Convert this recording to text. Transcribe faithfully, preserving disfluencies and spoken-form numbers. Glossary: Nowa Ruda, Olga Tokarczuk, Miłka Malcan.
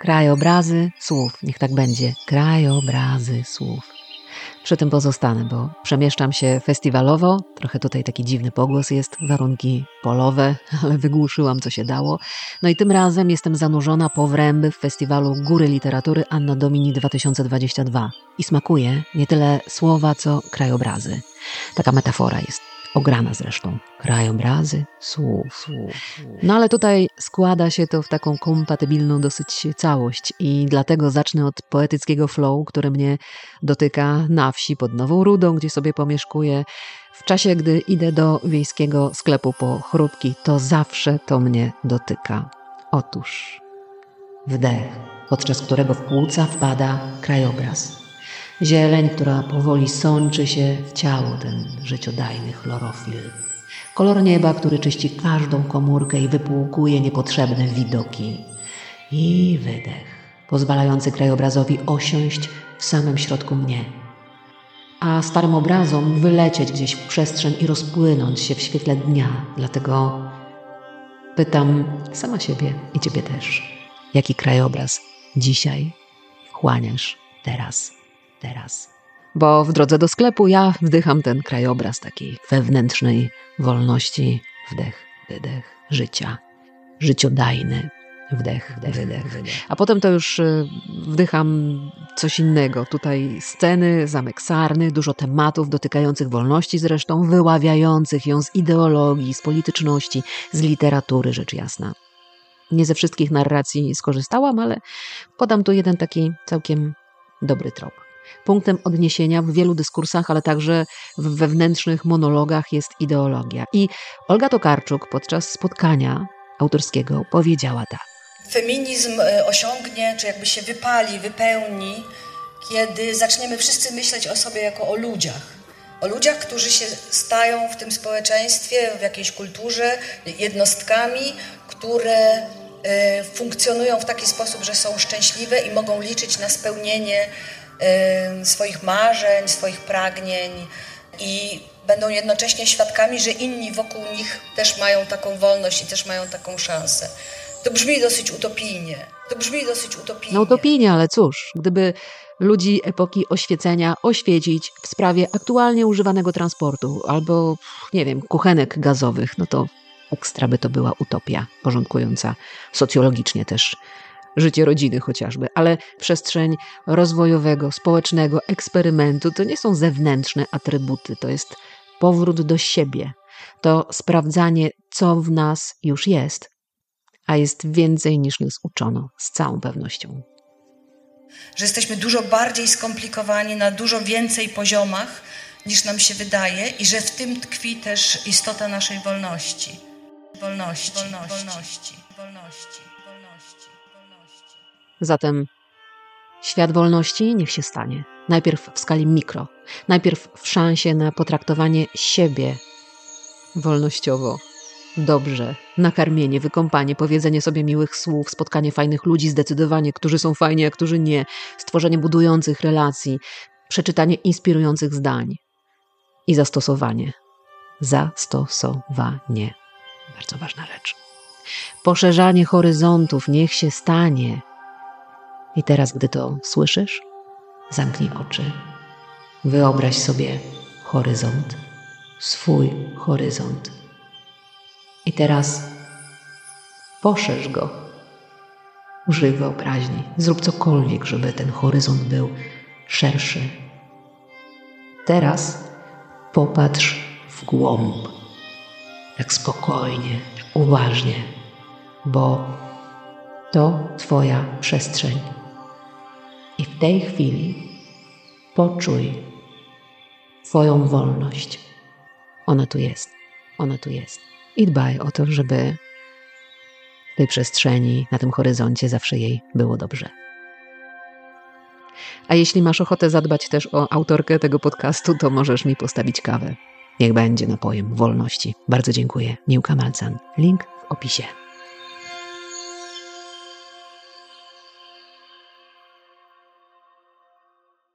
Krajobrazy słów. Niech tak będzie. Krajobrazy słów. Przy tym pozostanę, bo przemieszczam się festiwalowo. Trochę tutaj taki dziwny pogłos jest, warunki polowe, ale wygłuszyłam co się dało. No i tym razem jestem zanurzona po wręby w festiwalu Góry Literatury Anna Domini dwa tysiące dwudziesty drugi i smakuje nie tyle słowa, co krajobrazy. Taka metafora jest. Ograna zresztą. Krajobrazy słów. No ale tutaj składa się to w taką kompatybilną dosyć całość i dlatego zacznę od poetyckiego flow, który mnie dotyka na wsi pod Nową Rudą, gdzie sobie pomieszkuję. W czasie, gdy idę do wiejskiego sklepu po chrupki, to zawsze to mnie dotyka. Otóż wdech, podczas którego w płuca wpada krajobraz. Zieleń, która powoli sączy się w ciało, ten życiodajny chlorofil. Kolor nieba, który czyści każdą komórkę i wypłukuje niepotrzebne widoki. I wydech, pozwalający krajobrazowi osiąść w samym środku mnie. A starym obrazom wylecieć gdzieś w przestrzeń i rozpłynąć się w świetle dnia. Dlatego pytam sama siebie i ciebie też. Jaki krajobraz dzisiaj wchłaniasz teraz? teraz. Bo w drodze do sklepu ja wdycham ten krajobraz takiej wewnętrznej wolności. Wdech, wydech, życia. Życiodajny. Wdech, wdech, wydech. wydech. A potem to już wdycham coś innego. Tutaj sceny, zamek Sarny, dużo tematów dotykających wolności zresztą, wyławiających ją z ideologii, z polityczności, z literatury, rzecz jasna. Nie ze wszystkich narracji skorzystałam, ale podam tu jeden taki całkiem dobry trop. Punktem odniesienia w wielu dyskursach, ale także w wewnętrznych monologach jest ideologia. I Olga Tokarczuk podczas spotkania autorskiego powiedziała tak. Feminizm osiągnie, czy jakby się wypali, wypełni, kiedy zaczniemy wszyscy myśleć o sobie jako o ludziach. O ludziach, którzy się stają w tym społeczeństwie, w jakiejś kulturze, jednostkami, które funkcjonują w taki sposób, że są szczęśliwe i mogą liczyć na spełnienie swoich marzeń, swoich pragnień i będą jednocześnie świadkami, że inni wokół nich też mają taką wolność i też mają taką szansę. To brzmi dosyć utopijnie. To brzmi dosyć utopijnie. No utopijnie, ale cóż, gdyby ludzi epoki oświecenia oświecić w sprawie aktualnie używanego transportu albo, nie wiem, kuchenek gazowych, no to ekstra by to była utopia porządkująca socjologicznie też życie rodziny chociażby, ale przestrzeń rozwojowego, społecznego eksperymentu to nie są zewnętrzne atrybuty, to jest powrót do siebie, to sprawdzanie, co w nas już jest, a jest więcej niż nas uczono, z całą pewnością. Że jesteśmy dużo bardziej skomplikowani na dużo więcej poziomach niż nam się wydaje i że w tym tkwi też istota naszej wolności. Wolności, wolności, wolności, wolności. Zatem świat wolności niech się stanie. Najpierw w skali mikro. Najpierw w szansie na potraktowanie siebie wolnościowo. Dobrze. Nakarmienie, wykąpanie, powiedzenie sobie miłych słów, spotkanie fajnych ludzi, zdecydowanie, którzy są fajni, a którzy nie. Stworzenie budujących relacji, przeczytanie inspirujących zdań. I zastosowanie. Zastosowanie. Bardzo ważna rzecz. Poszerzanie horyzontów niech się stanie. I teraz, gdy to słyszysz, zamknij oczy. Wyobraź sobie horyzont, swój horyzont. I teraz poszerz go. Użyj wyobraźni. Zrób cokolwiek, żeby ten horyzont był szerszy. Teraz popatrz w głąb. Tak spokojnie, uważnie, bo to twoja przestrzeń. I w tej chwili poczuj twoją wolność. Ona tu jest, ona tu jest. I dbaj o to, żeby w tej przestrzeni, na tym horyzoncie zawsze jej było dobrze. A jeśli masz ochotę zadbać też o autorkę tego podcastu, to możesz mi postawić kawę. Niech będzie napojem wolności. Bardzo dziękuję. Miłka Malcan. Link w opisie.